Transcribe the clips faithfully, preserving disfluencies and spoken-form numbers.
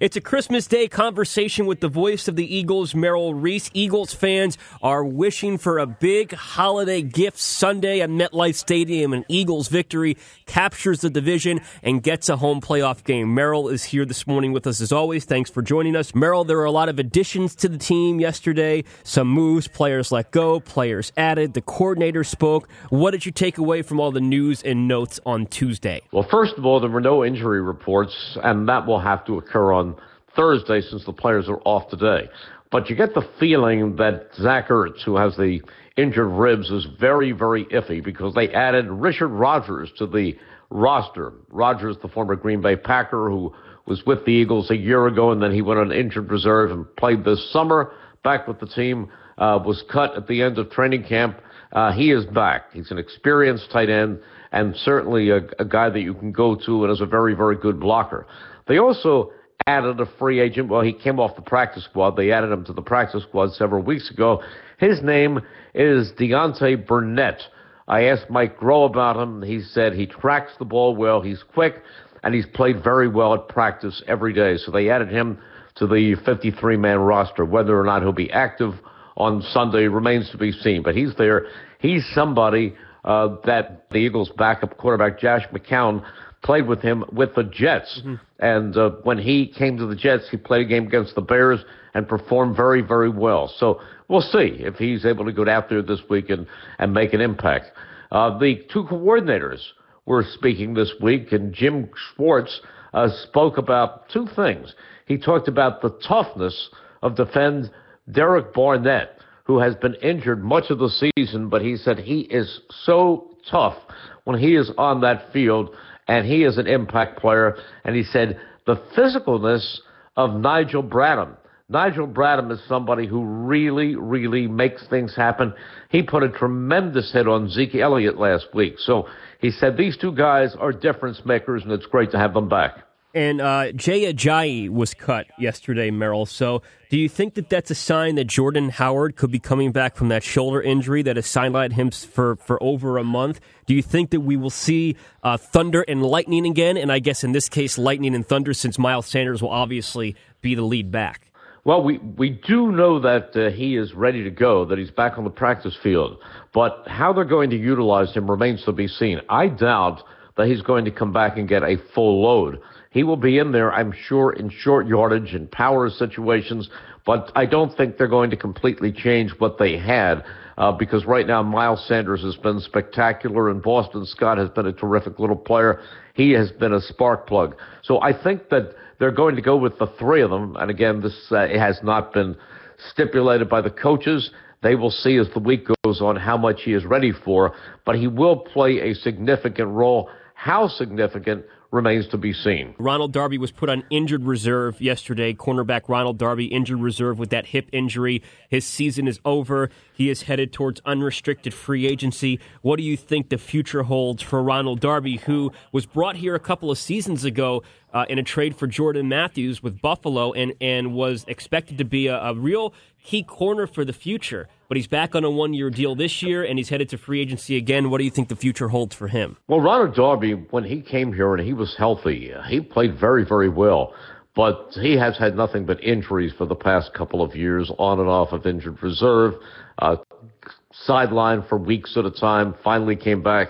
It's a Christmas Day conversation with the voice of the Eagles, Merrill Reese. Eagles fans are wishing for a big holiday gift Sunday at MetLife Stadium. An Eagles victory captures the division and gets a home playoff game. Merrill is here this morning with us as always. Thanks for joining us. Merrill, there were a lot of additions to the team yesterday. Some moves, players let go, players added. The coordinator spoke. What did you take away from all the news and notes on Tuesday? Well, first of all, there were no injury reports, and that will have to occur on Thursday since the players are off today. But you get the feeling that Zach Ertz, who has the injured ribs, is very, very iffy because they added Richard Rodgers to the roster. Rodgers, the former Green Bay Packer, who was with the Eagles a year ago, and then he went on injured reserve and played this summer back with the team, uh, was cut at the end of training camp. Uh, he is back. He's an experienced tight end and certainly a, a guy that you can go to and is a very, very good blocker. They also added a free agent. Well, he came off the practice squad. They added him to the practice squad several weeks ago. His name is Deontay Burnett. I asked Mike Groh about him. He said he tracks the ball well, he's quick, and he's played very well at practice every day. So they added him to the fifty-three man roster. Whether or not he'll be active on Sunday remains to be seen, but he's there. He's somebody uh, that the Eagles' backup quarterback, Josh McCown, played with him with the Jets. Mm-hmm. And uh, when he came to the Jets, he played a game against the Bears and performed very, very well. So we'll see if he's able to go out there this week and, and make an impact. Uh, the two coordinators were speaking this week, and Jim Schwartz uh, spoke about two things. He talked about the toughness of defend Derek Barnett, who has been injured much of the season, but he said he is so tough when he is on that field, and he is an impact player. And he said the physicalness of Nigel Bradham. Nigel Bradham is somebody who really, really makes things happen. He put a tremendous hit on Zeke Elliott last week. So he said these two guys are difference makers, and it's great to have them back. And uh, Jay Ajayi was cut yesterday, Merrill. So do you think that that's a sign that Jordan Howard could be coming back from that shoulder injury that has sidelined him for, for over a month? Do you think that we will see uh, thunder and lightning again? And I guess in this case, lightning and thunder, since Miles Sanders will obviously be the lead back. Well, we, we do know that uh, he is ready to go, that he's back on the practice field. But how they're going to utilize him remains to be seen. I doubt that he's going to come back and get a full load. He will be in there, I'm sure, in short yardage and power situations, but I don't think they're going to completely change what they had uh, because right now Miles Sanders has been spectacular and Boston Scott has been a terrific little player. He has been a spark plug. So I think that they're going to go with the three of them, and again, this uh, it has not been stipulated by the coaches. They will see as the week goes on how much he is ready for, but he will play a significant role. How significant remains to be seen. Ronald Darby was put on injured reserve yesterday. Cornerback Ronald Darby, injured reserve with that hip injury. His season is over. He is headed towards unrestricted free agency. What do you think the future holds for Ronald Darby, who was brought here a couple of seasons ago uh, in a trade for Jordan Matthews with Buffalo and, and was expected to be a, a real key corner for the future? But he's back on a one-year deal this year, and he's headed to free agency again. What do you think the future holds for him? Well, Ronald Darby, when he came here and he was healthy, he played very, very well. But he has had nothing but injuries for the past couple of years, on and off of injured reserve, uh, sidelined for weeks at a time, finally came back.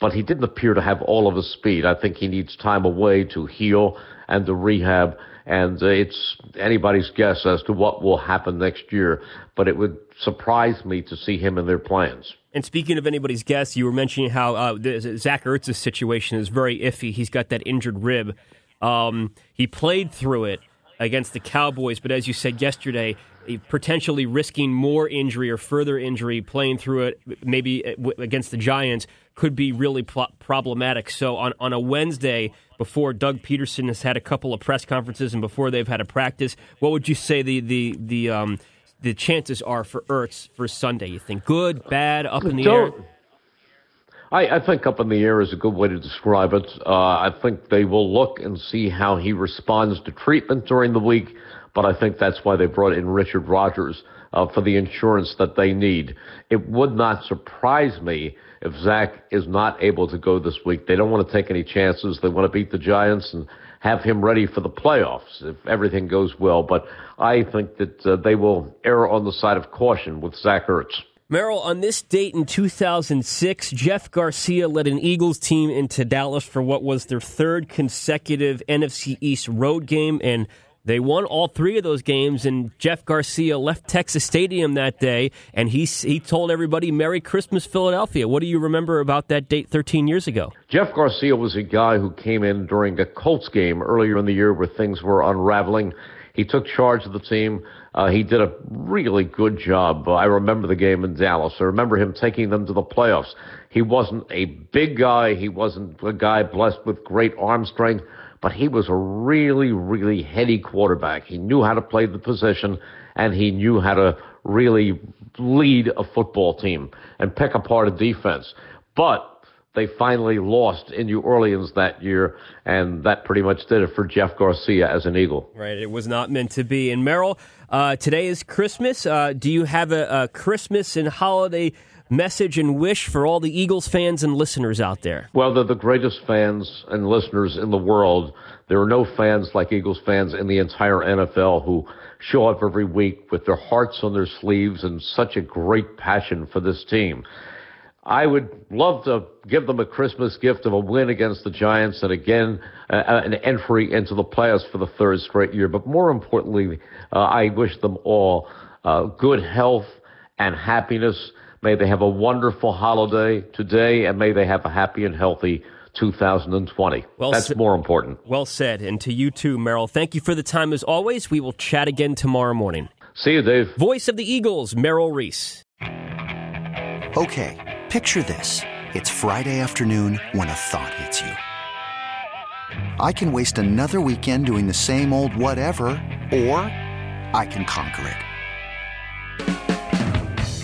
But he didn't appear to have all of his speed. I think he needs time away to heal and to rehab. And it's anybody's guess as to what will happen next year, but it would surprise me to see him in their plans. And speaking of anybody's guess, you were mentioning how uh, Zach Ertz's situation is very iffy. He's got that injured rib. Um, he played through it against the Cowboys, but as you said yesterday, potentially risking more injury or further injury playing through it, maybe against the Giants, could be really pl- problematic. So on, on a Wednesday, before Doug Peterson has had a couple of press conferences and before they've had a practice, what would you say the the the um, the chances are for Ertz for Sunday? You think good, bad, up in the Don't. air? I, I think up in the air is a good way to describe it. Uh, I think they will look and see how he responds to treatment during the week, but I think that's why they brought in Richard Rodgers uh, for the insurance that they need. It would not surprise me if Zach is not able to go this week. They don't want to take any chances. They want to beat the Giants and have him ready for the playoffs if everything goes well. But I think that uh, they will err on the side of caution with Zach Ertz. Merrill, on this date in two thousand six, Jeff Garcia led an Eagles team into Dallas for what was their third consecutive N F C East road game, and they won all three of those games, and Jeff Garcia left Texas Stadium that day, and he he told everybody, Merry Christmas, Philadelphia. What do you remember about that date thirteen years ago? Jeff Garcia was a guy who came in during a Colts game earlier in the year where things were unraveling. He took charge of the team. Uh, he did a really good job. Uh, I remember the game in Dallas. I remember him taking them to the playoffs. He wasn't a big guy. He wasn't a guy blessed with great arm strength, but he was a really, really heady quarterback. He knew how to play the position, and he knew how to really lead a football team and pick apart a defense. But they finally lost in New Orleans that year, and that pretty much did it for Jeff Garcia as an Eagle. Right, it was not meant to be. And Merrill, uh, today is Christmas. Uh, do you have a, a Christmas and holiday message and wish for all the Eagles fans and listeners out there? Well, they're the greatest fans and listeners in the world. There are no fans like Eagles fans in the entire N F L who show up every week with their hearts on their sleeves and such a great passion for this team. I would love to give them a Christmas gift of a win against the Giants and, again, uh, an entry into the playoffs for the third straight year. But more importantly, uh, I wish them all uh, good health and happiness. May they have a wonderful holiday today, and may they have a happy and healthy two thousand twenty. Well, that's more important. Well said. And to you too, Merrill. Thank you for the time as always. We will chat again tomorrow morning. See you, Dave. Voice of the Eagles, Merrill Reese. Okay. Picture this. It's Friday afternoon when a thought hits you. I can waste another weekend doing the same old whatever, or I can conquer it.